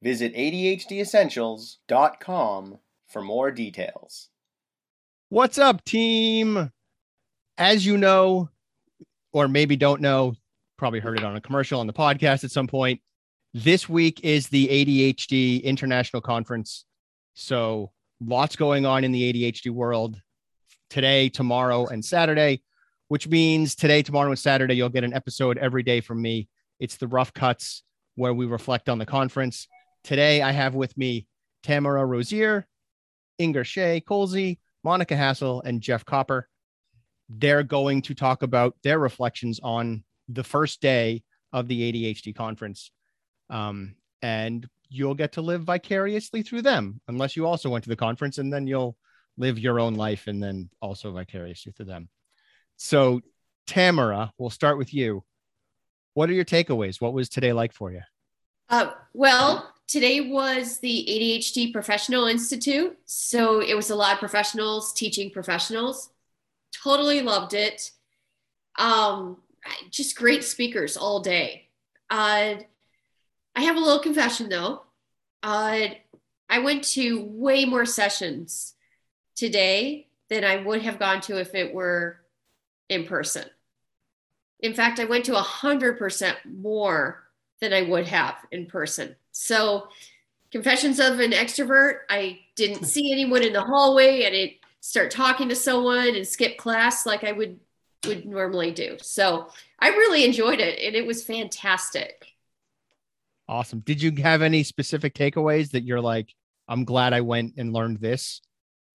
Visit ADHDessentials.com for more details. What's up, team? As you know, or maybe don't know, probably heard it on a commercial on the podcast at some point, this week is the ADHD International Conference. So lots going on in the ADHD world today, tomorrow, and Saturday, which means today, tomorrow, and Saturday, you'll get an episode every day from me. It's the Rough Cuts, where we reflect on the conference. Today, I have with me Tamara Rosier, Inger Shea-Colsey, Monica Hassel, and Jeff Copper. They're going to talk about their reflections on the first day of the ADHD conference. And you'll get to live vicariously through them, unless you also went to the conference, and then you'll live your own life and then also vicariously through them. So Tamara, we'll start with you. What are your takeaways? What was today like for you? Well, today was the ADHD Professional Institute. So it was a lot of professionals teaching professionals. Totally loved it. Just great speakers all day. I have a little confession though. I went to way more sessions today than I would have gone to if it were in person. In fact, I went to 100% more than I would have in person. So confessions of an extrovert, I didn't see anyone in the hallway. I didn't start talking to someone and skip class like I would normally do. So I really enjoyed it, and it was fantastic. Awesome. Did you have any specific takeaways that you're like, I'm glad I went and learned this?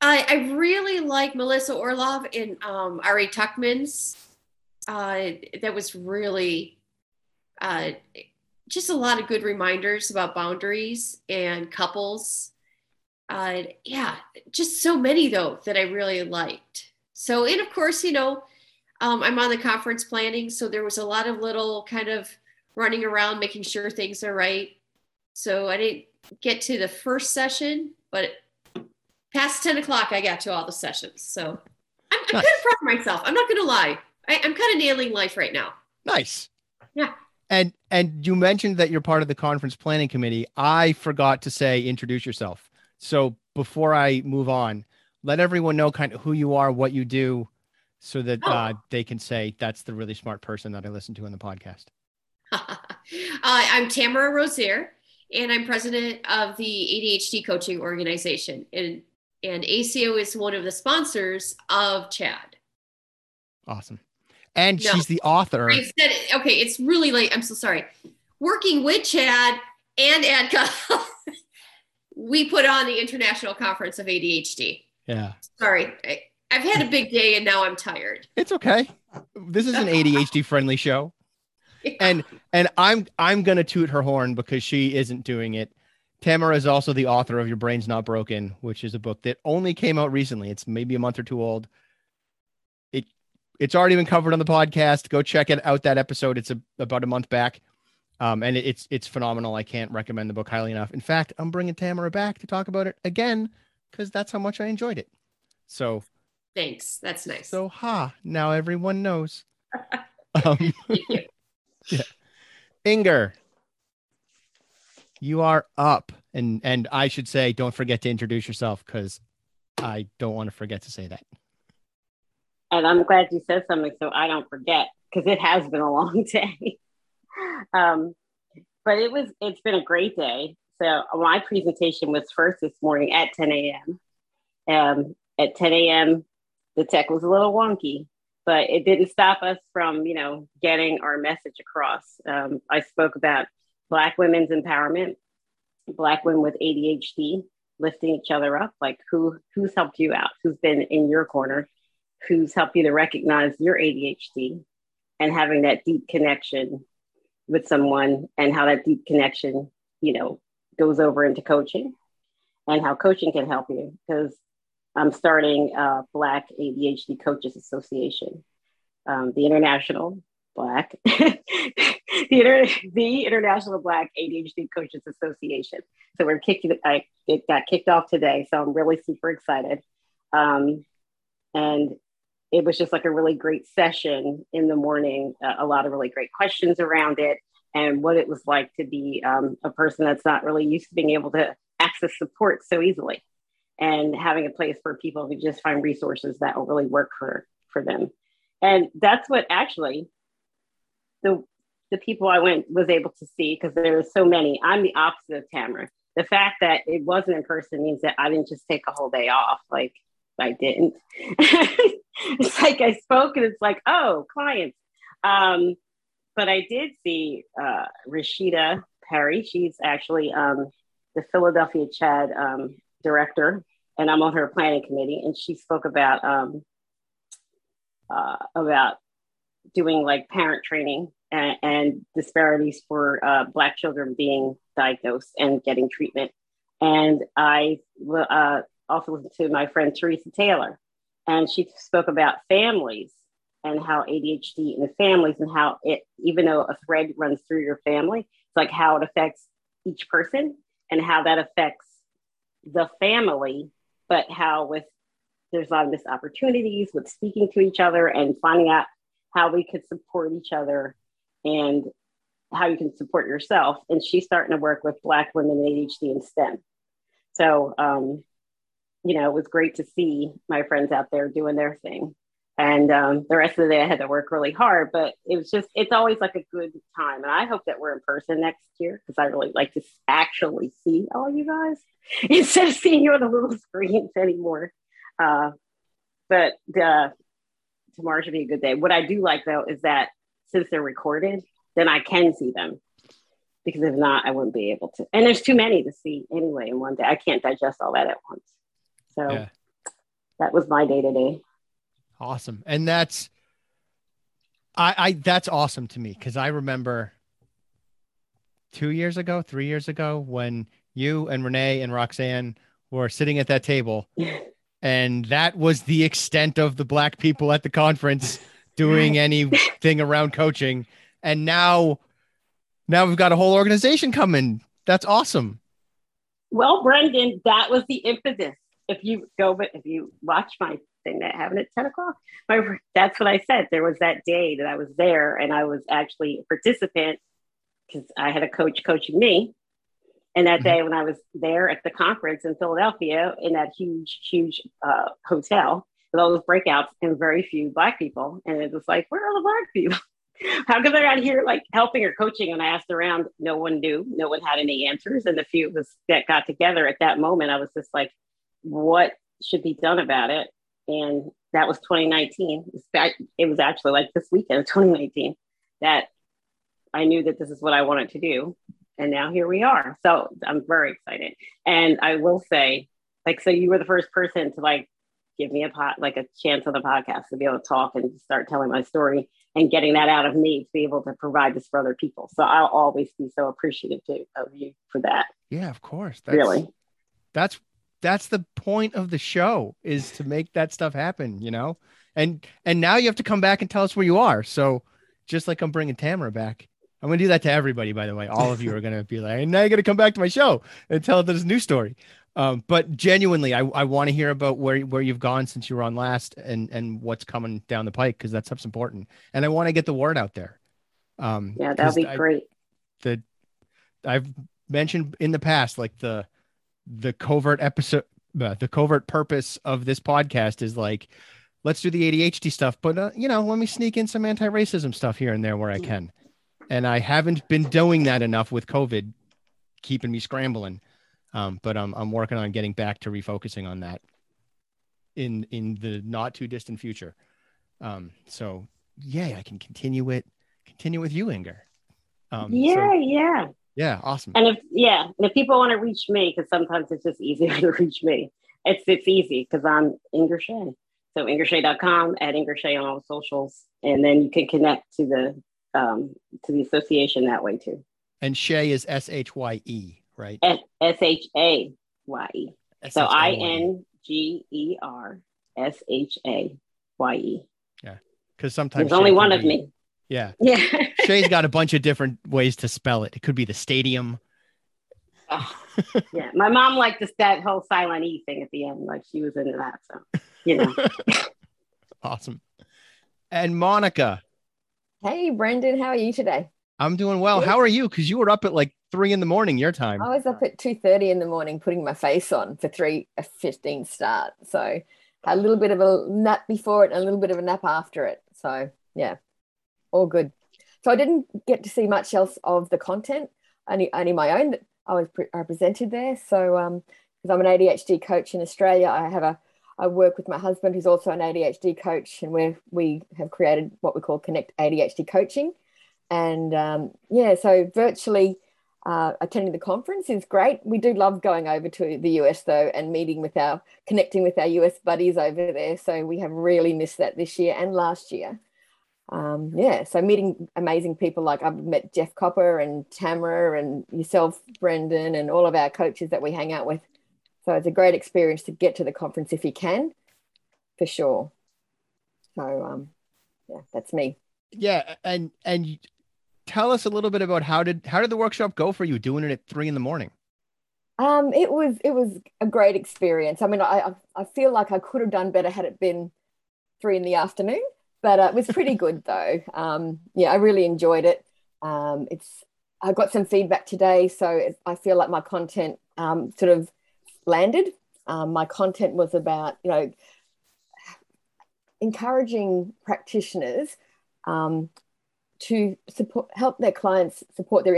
I really like Melissa Orlov and Ari Tuckman's. That was really just a lot of good reminders about boundaries and couples. Just so many though that I really liked. So, and of course, you know, I'm on the conference planning, so there was a lot of little kind of running around, making sure things are right. So I didn't get to the first session, but past 10 o'clock, I got to all the sessions. So I'm nice. Kind of proud of myself. I'm not going to lie. I'm kind of nailing life right now. Nice. Yeah. And you mentioned that you're part of the conference planning committee. I forgot to say, introduce yourself. So before I move on, let everyone know kind of who you are, what you do, so that they can say, that's the really smart person that I listen to on the podcast. I'm Tamara Rosier, and I'm president of the ADHD Coaching Organization. And ACO is one of the sponsors of Chad. Awesome. And no, she's the author. I said it. Okay, it's really late. I'm so sorry. Working with Chad and ADCA, we put on the International Conference of ADHD. Yeah. Sorry. I've had a big day and now I'm tired. It's okay. This is an ADHD friendly show. Yeah. And I'm going to toot her horn because she isn't doing it. Tamara is also the author of Your Brain's Not Broken, which is a book that only came out recently. It's maybe a month or two old. It's already been covered on the podcast. Go check it out, that episode. It's about a month back. And it's phenomenal. I can't recommend the book highly enough. In fact, I'm bringing Tamara back to talk about it again, because that's how much I enjoyed it. So thanks. That's nice. So now everyone knows. Yeah. Inger, you are up. And I should say, don't forget to introduce yourself, because I don't want to forget to say that. And I'm glad you said something so I don't forget, because it has been a long day. But it's been a great day. So my presentation was first this morning at 10 a.m. At 10 a.m., the tech was a little wonky, but it didn't stop us from, you know, getting our message across. I spoke about Black women's empowerment, Black women with ADHD, lifting each other up, like who's helped you out, who's been in your corner, who's helped you to recognize your ADHD and having that deep connection with someone, and how that deep connection, you know, goes over into coaching and how coaching can help you, because I'm starting Black ADHD Coaches Association, the International Black, the International Black ADHD Coaches Association. So we're kicking, it got kicked off today. So I'm really super excited. And it was just like a really great session in the morning, a lot of really great questions around it and what it was like to be a person that's not really used to being able to access support so easily, and having a place for people who just find resources that will really work for them. And that's what actually the people I was able to see, because there were so many. I'm the opposite of Tamara. The fact that it wasn't in person means that I didn't just take a whole day off. Like I didn't. It's like I spoke and it's like, oh, clients. But I did see Rashida Perry. She's actually the Philadelphia Chad director, and I'm on her planning committee. And she spoke about doing like parent training and disparities for Black children being diagnosed and getting treatment. And I also listened to my friend Teresa Taylor, and she spoke about families and how ADHD in families, and how it, even though a thread runs through your family, it's like how it affects each person and how that affects the family, but how there's a lot of missed opportunities with speaking to each other and finding out how we could support each other and how you can support yourself. And she's starting to work with Black women in ADHD and STEM. So, it was great to see my friends out there doing their thing. And the rest of the day I had to work really hard, but it was just, it's always like a good time. And I hope that we're in person next year, because I really like to actually see all you guys instead of seeing you on the little screens anymore. But tomorrow should be a good day. What I do like though, is that since they're recorded, then I can see them, because if not, I wouldn't be able to. And there's too many to see anyway in one day. I can't digest all that at once. So yeah. That was my day today. Awesome. And that's, that's awesome to me. 'Cause I remember 3 years ago, when you and Renee and Roxanne were sitting at that table, and that was the extent of the Black people at the conference doing anything around coaching. And now we've got a whole organization coming. That's awesome. Well, Brendan, that was the impetus. If you watch my thing that happened at 10 o'clock, that's what I said. There was that day that I was there, and I was actually a participant because I had a coach coaching me. And that day when I was there at the conference in Philadelphia in that huge, huge hotel with all those breakouts and very few Black people. And it was like, where are the Black people? How come they're out here like helping or coaching? And I asked around, no one knew, no one had any answers. And the few that got together at that moment, I was just like, what should be done about it? And that was 2019. It was actually like this weekend of 2019 that I knew that this is what I wanted to do. And now here we are. So I'm very excited. And I will say, like, so you were the first person to like give me a chance on the podcast to be able to talk and start telling my story and getting that out of me to be able to provide this for other people. So I'll always be so appreciative of you for that. Yeah, of course. That's the point of the show, is to make that stuff happen, and now you have to come back and tell us where you are. So just like I'm bringing Tamara back, I'm going to do that to everybody, by the way. All of you are going to be like, and now you're going to come back to my show and tell this new story. But genuinely, I want to hear about where you've gone since you were on last and what's coming down the pike, because that stuff's important. And I want to get the word out there. Yeah, that'd be great. I've mentioned in the past, like the covert purpose of this podcast is like, let's do the ADHD stuff, but let me sneak in some anti-racism stuff here and there where I can. And I haven't been doing that enough with COVID keeping me scrambling. But I'm working on getting back to refocusing on that in the not too distant future. So yay, I can continue with you, Inger. Yeah, awesome. And if people want to reach me, because sometimes it's just easier to reach me. It's easy because I'm Inger Shea. So IngerShea.com, at Inger Shea on all socials, and then you can connect to the association that way too. And Shea is S-H-Y-E, right? S-H-A-Y-E. So INGER SHAYE. Yeah. Because sometimes there's only one of me. Yeah. Yeah. Shay's got a bunch of different ways to spell it. It could be the stadium. Oh, yeah. My mom liked that whole silent E thing at the end. Like she was into that. So, you know. Awesome. And Monica. Hey, Brendan. How are you today? I'm doing well. How are you? Because you were up at like 3 a.m. your time. I was up at 2:30 a.m. putting my face on for 3:15 start. So a little bit of a nap before it and a little bit of a nap after it. So yeah, all good. So I didn't get to see much else of the content, only my own that I was presented there. So because I'm an ADHD coach in Australia, I work with my husband, who's also an ADHD coach, and we have created what we call Connect ADHD Coaching. And so virtually attending the conference is great. We do love going over to the US though, and connecting with our US buddies over there. So we have really missed that this year and last year. So meeting amazing people, like I've met Jeff Copper and Tamara and yourself, Brendan, and all of our coaches that we hang out with. So it's a great experience to get to the conference if you can, for sure. So that's me. Yeah, and tell us a little bit about how did the workshop go for you, doing it at 3 a.m? It was a great experience. I mean, I feel like I could have done better had it been 3 p.m, but it was pretty good though. I really enjoyed it. I got some feedback today, so I feel like my content sort of landed. My content was about encouraging practitioners to help their clients support their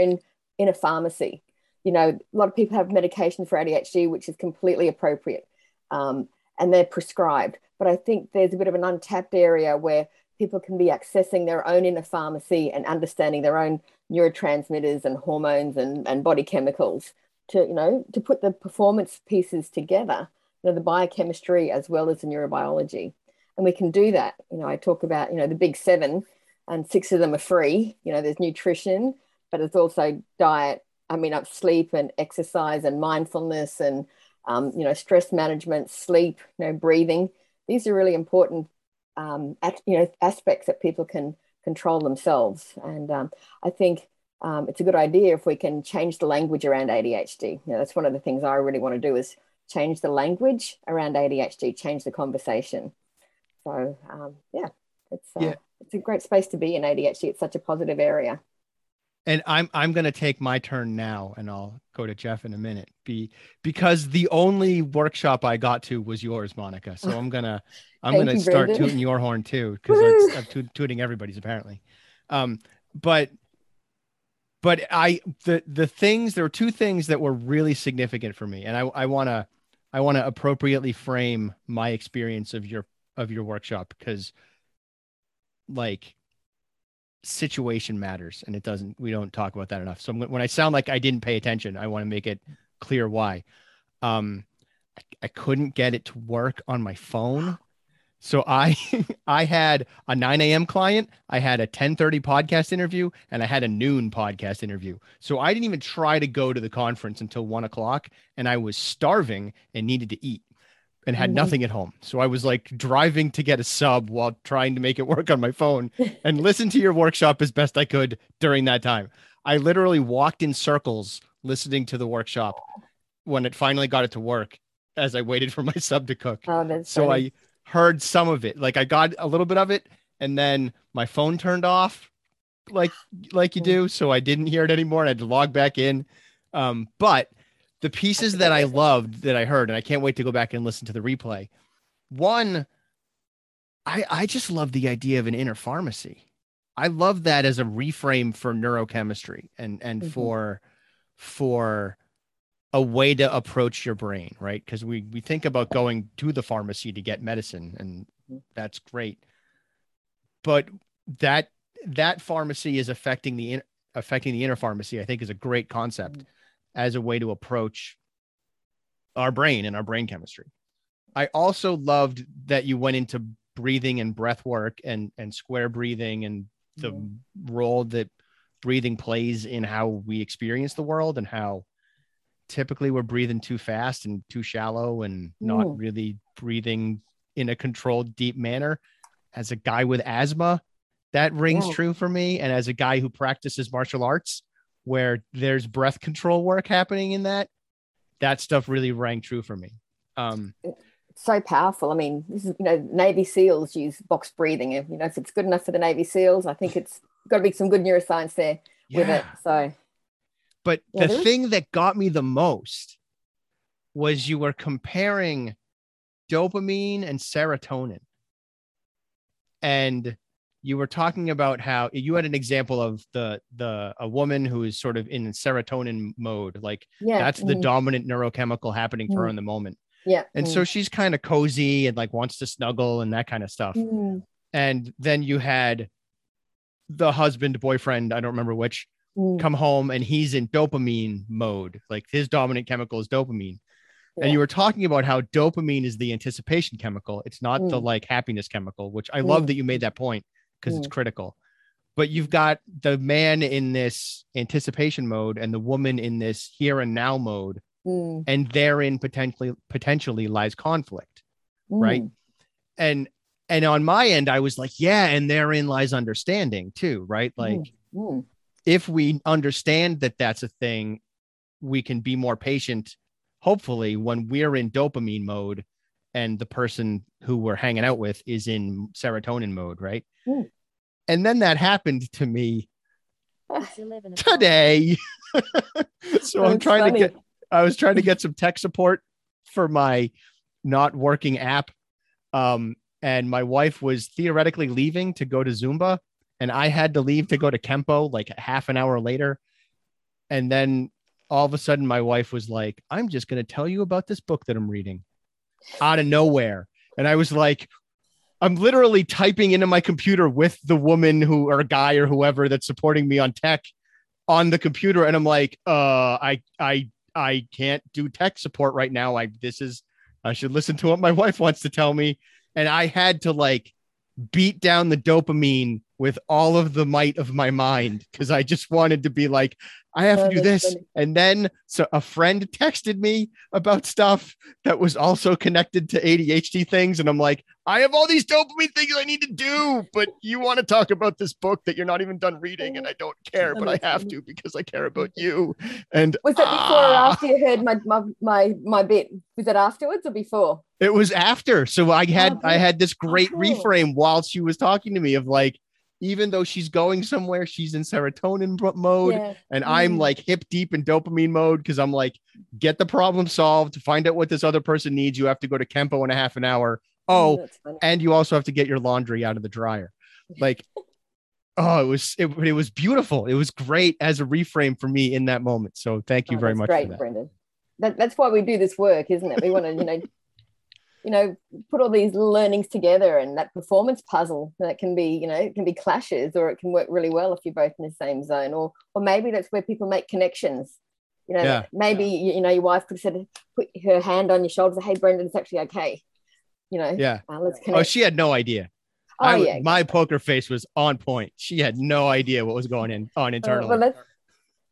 inner pharmacy. A lot of people have medication for ADHD, which is completely appropriate, and they're prescribed. But I think there's a bit of an untapped area where people can be accessing their own inner pharmacy and understanding their own neurotransmitters and hormones and body chemicals to put the performance pieces together, the biochemistry as well as the neurobiology. And we can do that. I talk about, the big 7, and 6 of them are free. There's nutrition, but it's also diet. I mean, up sleep and exercise and mindfulness and, stress management, sleep, breathing. These are really important, aspects that people can control themselves. And I think it's a good idea if we can change the language around ADHD. That's one of the things I really want to do, is change the language around ADHD, change the conversation. So, it's a great space to be in ADHD. It's such a positive area. And I'm going to take my turn now, and I'll go to Jeff in a minute, because the only workshop I got to was yours, Monica. So I'm going to start Brendan. Tooting your horn too, because I'm tooting everybody's apparently. But there were 2 things that were really significant for me. And I want to appropriately frame my experience of your workshop, because like situation matters, and we don't talk about that enough. So when I sound like I didn't pay attention, I want to make it clear why. I couldn't get it to work on my phone. So I had a 9 a.m. client, I had a 10:30 podcast interview, and I had a noon podcast interview. So I didn't even try to go to the conference until 1 o'clock, and I was starving and needed to eat. And had nothing at home. So I was like driving to get a sub while trying to make it work on my phone, and listen to your workshop as best I could during that time. I literally walked in circles listening to the workshop when it finally got it to work, as I waited for my sub to cook. Oh, that's so funny. I heard some of it. Like I got a little bit of it, and then my phone turned off like you do. So I didn't hear it anymore, and I had to log back in. But the pieces that I loved that I heard, and I can't wait to go back and listen to the replay. One, I just love the idea of an inner pharmacy. I love that as a reframe for neurochemistry and for a way to approach your brain, right? Because we think about going to the pharmacy to get medicine, and that's great. But that pharmacy is affecting the inner pharmacy, I think, is a great concept. As a way to approach our brain and our brain chemistry. I also loved that you went into breathing and breath work and square breathing and the role that breathing plays in how we experience the world and how typically we're breathing too fast and too shallow and not really breathing in a controlled, deep manner. As a guy with asthma, that rings true for me. And as a guy who practices martial arts, where there's breath control work happening in that, that stuff really rang true for me. It's so powerful. I mean, this is, you know, Navy SEALs use box breathing. You know, if it's good enough for the Navy SEALs, I think it's got to be some good neuroscience there with it. So, but the thing that got me the most was you were comparing dopamine and serotonin. And you were talking about how you had an example of a woman who is sort of in serotonin mode. Like that's the dominant neurochemical happening for her in the moment. Yeah. And so she's kind of cozy and like wants to snuggle and that kind of stuff. And then you had the husband, boyfriend, I don't remember which, come home and he's in dopamine mode. Like his dominant chemical is dopamine. And you were talking about how dopamine is the anticipation chemical. It's not the like happiness chemical, which I love that you made that point because it's critical. But you've got the man in this anticipation mode and the woman in this here and now mode. And therein potentially lies conflict. Right. And on my end, I was like, yeah. And therein lies understanding too. Right. Like if we understand that that's a thing, we can be more patient. Hopefully when we're in dopamine mode and the person who we're hanging out with is in serotonin mode. Right. And then that happened to me today. So I'm trying to get, I was trying to get some tech support for my not working app. And my wife was theoretically leaving to go to Zumba and I had to leave to go to Kempo like half an hour later. And then all of a sudden my wife was like, I'm just going to tell you about this book that I'm reading out of nowhere. And I was like, I'm literally typing into my computer with the woman who or guy or whoever that's supporting me on tech on the computer. And I'm like, I can't do tech support right now. I should listen to what my wife wants to tell me. And I had to like beat down the dopamine with all of the might of my mind. Cause I just wanted to be like, I have to do this. Funny. And then so a friend texted me about stuff that was also connected to ADHD things. And I'm like, I have all these dopamine things I need to do, but you want to talk about this book that you're not even done reading. And I don't care, but I have to, because I care about you. And was that before or after you heard my bit? Was that afterwards or before? It was after. So I had this great reframe while she was talking to me of like, even though she's going somewhere, she's in serotonin mode. Yeah. And I'm like hip deep in dopamine mode. Cause I'm like, get the problem solved, find out what this other person needs. You have to go to Kempo in a half an hour. Oh, and you also have to get your laundry out of the dryer. Like, it was beautiful. It was great as a reframe for me in that moment. So thank you very much. Great, for that. Brendan. That's why we do this work, isn't it? We want to, you know, put all these learnings together and that performance puzzle that can be, you know, it can be clashes or it can work really well if you're both in the same zone or maybe that's where people make connections. You know, maybe, you know, your wife could have said, put her hand on your shoulder and say, hey, Brendan, it's actually okay. You know, let's connect. Oh, she had no idea. Oh, my poker face was on point. She had no idea what was going on internally. Well,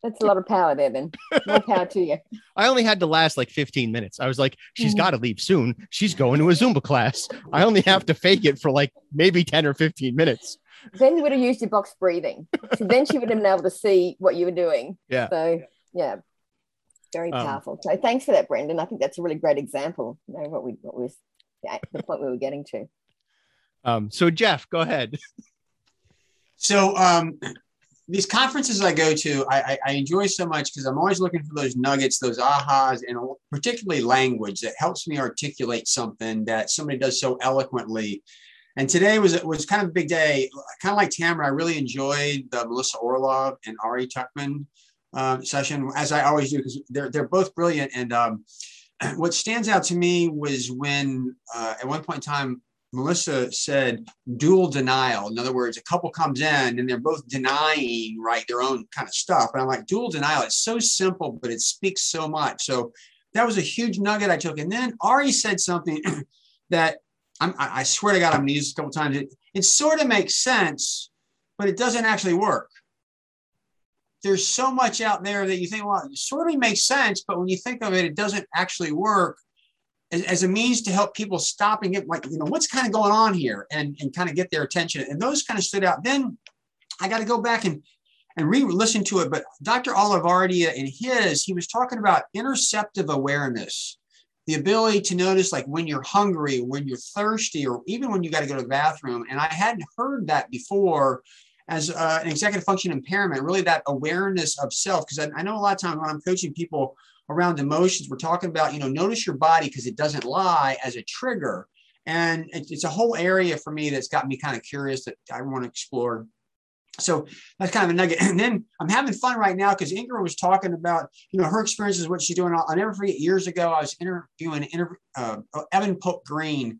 that's a lot of power there, then. More power to you. I only had to last like 15 minutes. I was like, she's got to leave soon. She's going to a Zumba class. I only have to fake it for like maybe 10 or 15 minutes. Then you would have used your box breathing. So then she would have been able to see what you were doing. Yeah. So, yeah. Very powerful. So thanks for that, Brendan. I think that's a really great example, you know, what we the point we were getting to. So Jeff, go ahead. So these conferences I go to, I enjoy so much because I'm always looking for those nuggets, those ahas, and particularly language that helps me articulate something that somebody does so eloquently. And today was kind of a big day, kind of like Tamara. I really enjoyed the Melissa Orlov and Ari Tuckman session, as I always do, because they're both brilliant. And what stands out to me was when, at one point in time, Melissa said dual denial. In other words, a couple comes in and they're both denying, right, their own kind of stuff. And I'm like, dual denial, it's so simple, but it speaks so much. So that was a huge nugget I took. And then Ari said something that I swear to God, I'm going to use this a couple times. It sort of makes sense, but it doesn't actually work. there's so much out there that you think, well, it sort of makes sense, but when you think of it, it doesn't actually work as a means to help people stop and get like, you know, what's kind of going on here, and kind of get their attention. And those kind of stood out. Then I got to go back and re-listen to it. But Dr. Olivardia and he was talking about interceptive awareness, the ability to notice like when you're hungry, when you're thirsty, or even when you got to go to the bathroom. And I hadn't heard that before as an executive function impairment, really that awareness of self. Because I know a lot of times when I'm coaching people around emotions, we're talking about, you know, notice your body because it doesn't lie as a trigger. And it's a whole area for me that's got me kind of curious that I want to explore. So that's kind of a nugget. And then I'm having fun right now because Inger was talking about, you know, her experiences, what she's doing. I'll never forget years ago, I was interviewing Evan Pope Green.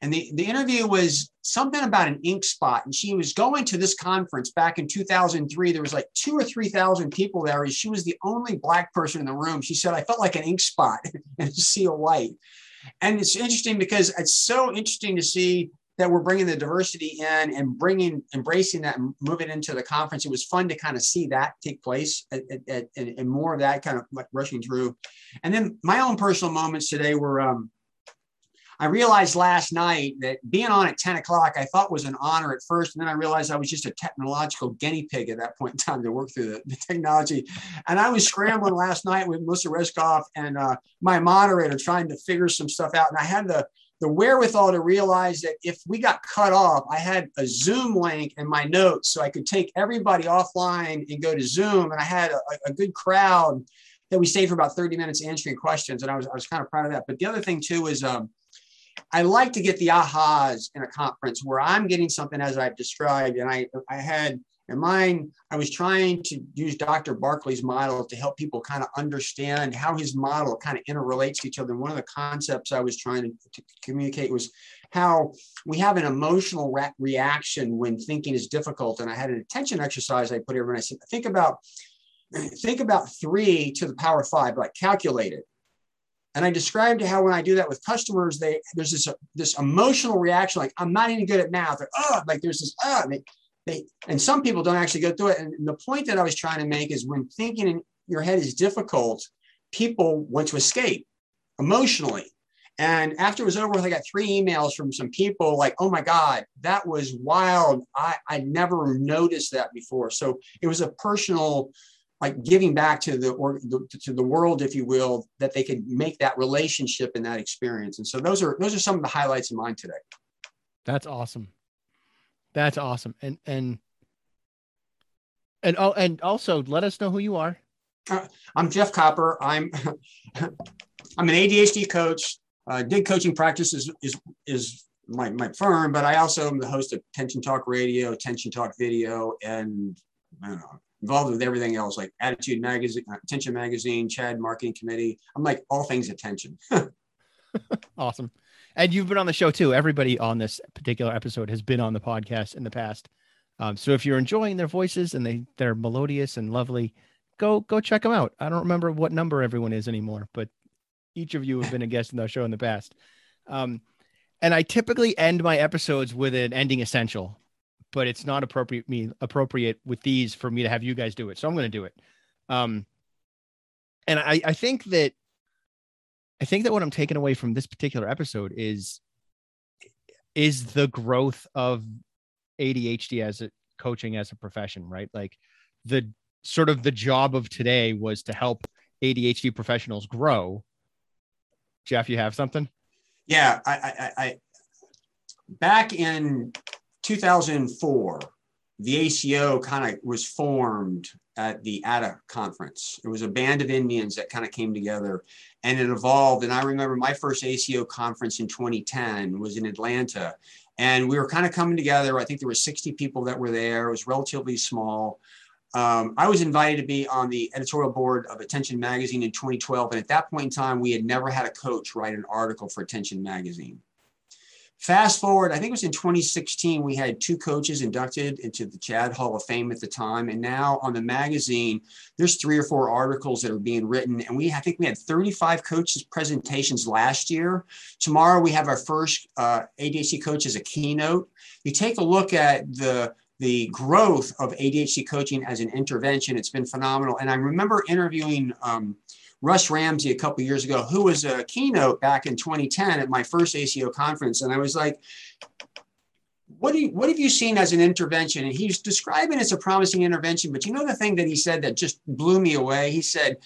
And the interview was something about an ink spot. And she was going to this conference back in 2003. There was like 2,000 or 3,000 people there. She was the only Black person in the room. She said, I felt like an ink spot in a sea of white. And it's interesting because it's so interesting to see that we're bringing the diversity in and embracing that and moving into the conference. It was fun to kind of see that take place and more of that kind of like rushing through. And then my own personal moments today were, I realized last night that being on at 10 o'clock, I thought was an honor at first. And then I realized I was just a technological guinea pig at that point in time to work through the technology. And I was scrambling last night with Melissa Reskoff and my moderator trying to figure some stuff out. And I had the wherewithal to realize that if we got cut off, I had a Zoom link in my notes so I could take everybody offline and go to Zoom. And I had a good crowd that we stayed for about 30 minutes answering questions. And I was kind of proud of that. But the other thing too is I like to get the ahas in a conference where I'm getting something as I've described. And I had in mind, I was trying to use Dr. Barkley's model to help people kind of understand how his model kind of interrelates to each other. And one of the concepts I was trying to communicate was how we have an emotional reaction when thinking is difficult. And I had an attention exercise I put everyone. I said, think about 3 to the power 5, like calculate it. And I described how when I do that with customers, there's this emotional reaction, like I'm not any good at math, or like there's this and some people don't actually go through it. And the point that I was trying to make is when thinking in your head is difficult, people want to escape emotionally. And after it was over, I got 3 emails from some people like, oh my God, that was wild. I never noticed that before. So it was a personal, like giving back to the world, if you will, that they could make that relationship and that experience. And so those are some of the highlights of mine today. That's awesome. That's awesome. And also let us know who you are. I'm Jeff Copper. I'm an ADHD coach. Dig Coaching Practice is my firm, but I also am the host of Attention Talk Radio, Attention Talk Video, and I don't know, involved with everything else like Attitude Magazine, Attention Magazine, Chad Marketing Committee. I'm like all things attention. Awesome. And you've been on the show too. Everybody on this particular episode has been on the podcast in the past. So if you're enjoying their voices and they're melodious and lovely, go check them out. I don't remember what number everyone is anymore, but each of you have been a guest in our show in the past. And I typically end my episodes with an ending essential, but it's not appropriate with these for me to have you guys do it. So I'm going to do it. And I think that what I'm taking away from this particular episode is the growth of ADHD as a coaching, as a profession, right? Like the sort of the job of today was to help ADHD professionals grow. Jeff, you have something? Yeah. I back in 2004, the ACO kind of was formed at the ADA conference. It was a band of Indians that kind of came together and it evolved. And I remember my first ACO conference in 2010 was in Atlanta and we were kind of coming together. I think there were 60 people that were there. It was relatively small. I was invited to be on the editorial board of Attention Magazine in 2012. And at that point in time, we had never had a coach write an article for Attention Magazine. Fast forward, I think it was in 2016, we had 2 coaches inducted into the Chad Hall of Fame at the time. And now on the magazine, there's 3 or 4 articles that are being written. And I think we had 35 coaches presentations last year. Tomorrow we have our first ADHD coach as a keynote. You take a look at the the growth of ADHD coaching as an intervention. It's been phenomenal. And I remember interviewing Russ Ramsey a couple years ago, who was a keynote back in 2010 at my first ACO conference. And I was like, what have you seen as an intervention? And he's describing it as a promising intervention. But you know the thing that he said that just blew me away? He said,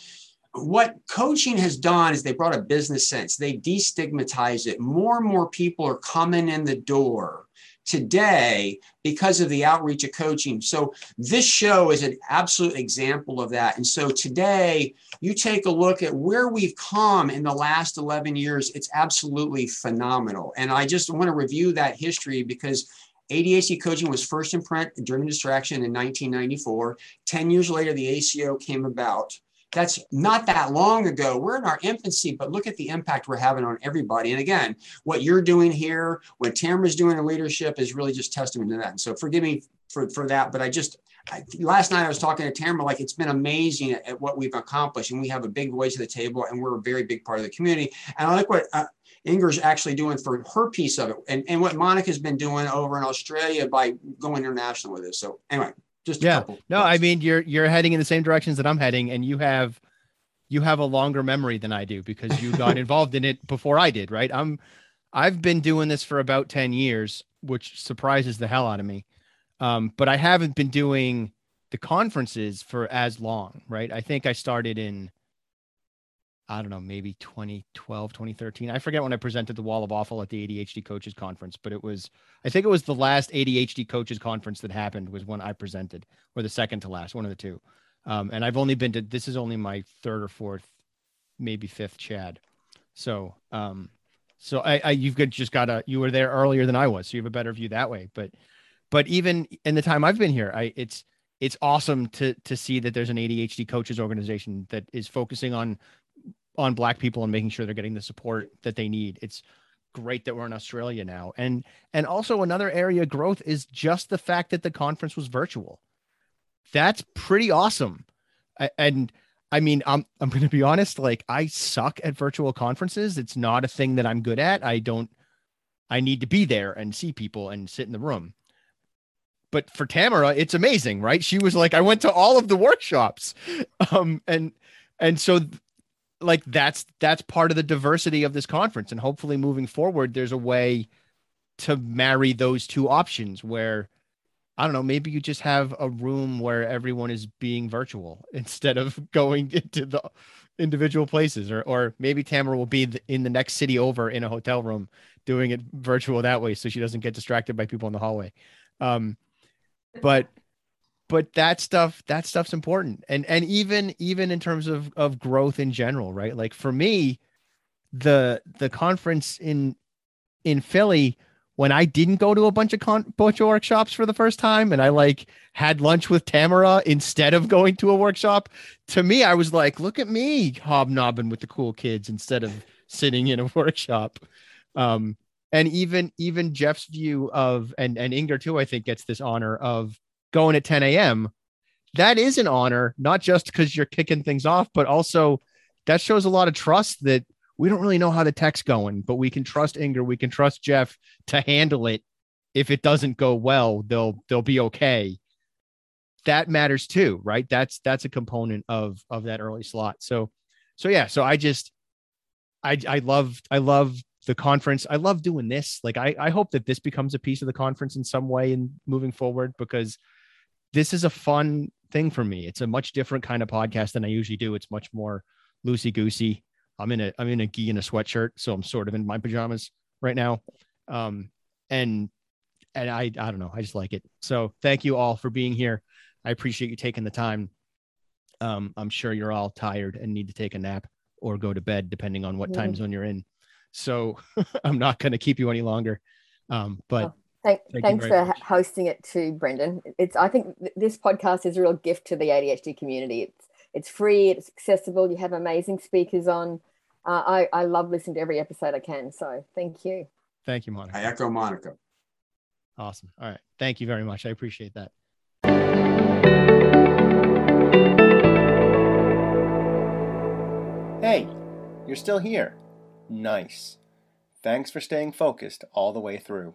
what coaching has done is they brought a business sense. They destigmatize it. More and more people are coming in the door today because of the outreach of coaching. So this show is an absolute example of that. And so today you take a look at where we've come in the last 11 years. It's absolutely phenomenal. And I just want to review that history because ADHD coaching was first in print during distraction in 1994. 10 years later, the ACO came about. That's not that long ago. We're in our infancy, but look at the impact we're having on everybody. And again, what you're doing here, what Tamara's doing in leadership is really just testament to that. And so forgive me for that, but last night I was talking to Tamara, like it's been amazing at what we've accomplished, and we have a big voice at the table and we're a very big part of the community. And I like what Inger's actually doing for her piece of it and what Monica's been doing over in Australia by going international with this. So anyway. Just yeah. No, I mean, you're heading in the same directions that I'm heading, and you have a longer memory than I do because you got involved in it before I did, right? I've been doing this for about 10 years, which surprises the hell out of me. But I haven't been doing the conferences for as long, right? I think I started in, I don't know, maybe 2012, 2013. I forget when I presented the Wall of Awful at the ADHD Coaches Conference, but I think it was the last ADHD Coaches Conference that happened was when I presented, or the second to last, one of the two. And I've only been to, this is only my third or fourth, maybe fifth Chad. So, you were there earlier than I was, so you have a better view that way. But even in the time I've been here, it's awesome to see that there's an ADHD Coaches organization that is focusing on Black people and making sure they're getting the support that they need. It's great that we're in Australia now. And also another area of growth is just the fact that the conference was virtual. That's pretty awesome. I'm going to be honest, like I suck at virtual conferences. It's not a thing that I'm good at. I need to be there and see people and sit in the room. But for Tamara, it's amazing, right? She was like, I went to all of the workshops. Like that's part of the diversity of this conference. And hopefully moving forward, there's a way to marry those two options where, I don't know, maybe you just have a room where everyone is being virtual instead of going into the individual places, or maybe Tamara will be in the next city over in a hotel room doing it virtual that way. So she doesn't get distracted by people in the hallway. But that stuff's important. And even in terms of growth in general, right? Like for me, the conference in Philly, when I didn't go to a bunch of workshops for the first time, and I like had lunch with Tamara instead of going to a workshop, to me, I was like, look at me hobnobbing with the cool kids instead of sitting in a workshop. And even Jeff's view of, and Inger too, I think gets this honor of, going at 10 a.m., that is an honor, not just because you're kicking things off, but also that shows a lot of trust that we don't really know how the tech's going, but we can trust Inger, we can trust Jeff to handle it. If it doesn't go well, they'll be okay. That matters too, right? That's a component of that early slot. So yeah, so I love the conference. I love doing this. Like I hope that this becomes a piece of the conference in some way in moving forward, because this is a fun thing for me. It's a much different kind of podcast than I usually do. It's much more loosey-goosey. I'm in a gi and a sweatshirt, so I'm sort of in my pajamas right now. And I don't know. I just like it. So thank you all for being here. I appreciate you taking the time. I'm sure you're all tired and need to take a nap or go to bed, depending on what time zone you're in. So I'm not going to keep you any longer. Thanks for hosting it too, Brendan. I think this podcast is a real gift to the ADHD community. It's free, it's accessible. You have amazing speakers on. I love listening to every episode I can. So thank you. Thank you, Monica. I echo Monica. Awesome. All right. Thank you very much. I appreciate that. Hey, you're still here. Nice. Thanks for staying focused all the way through.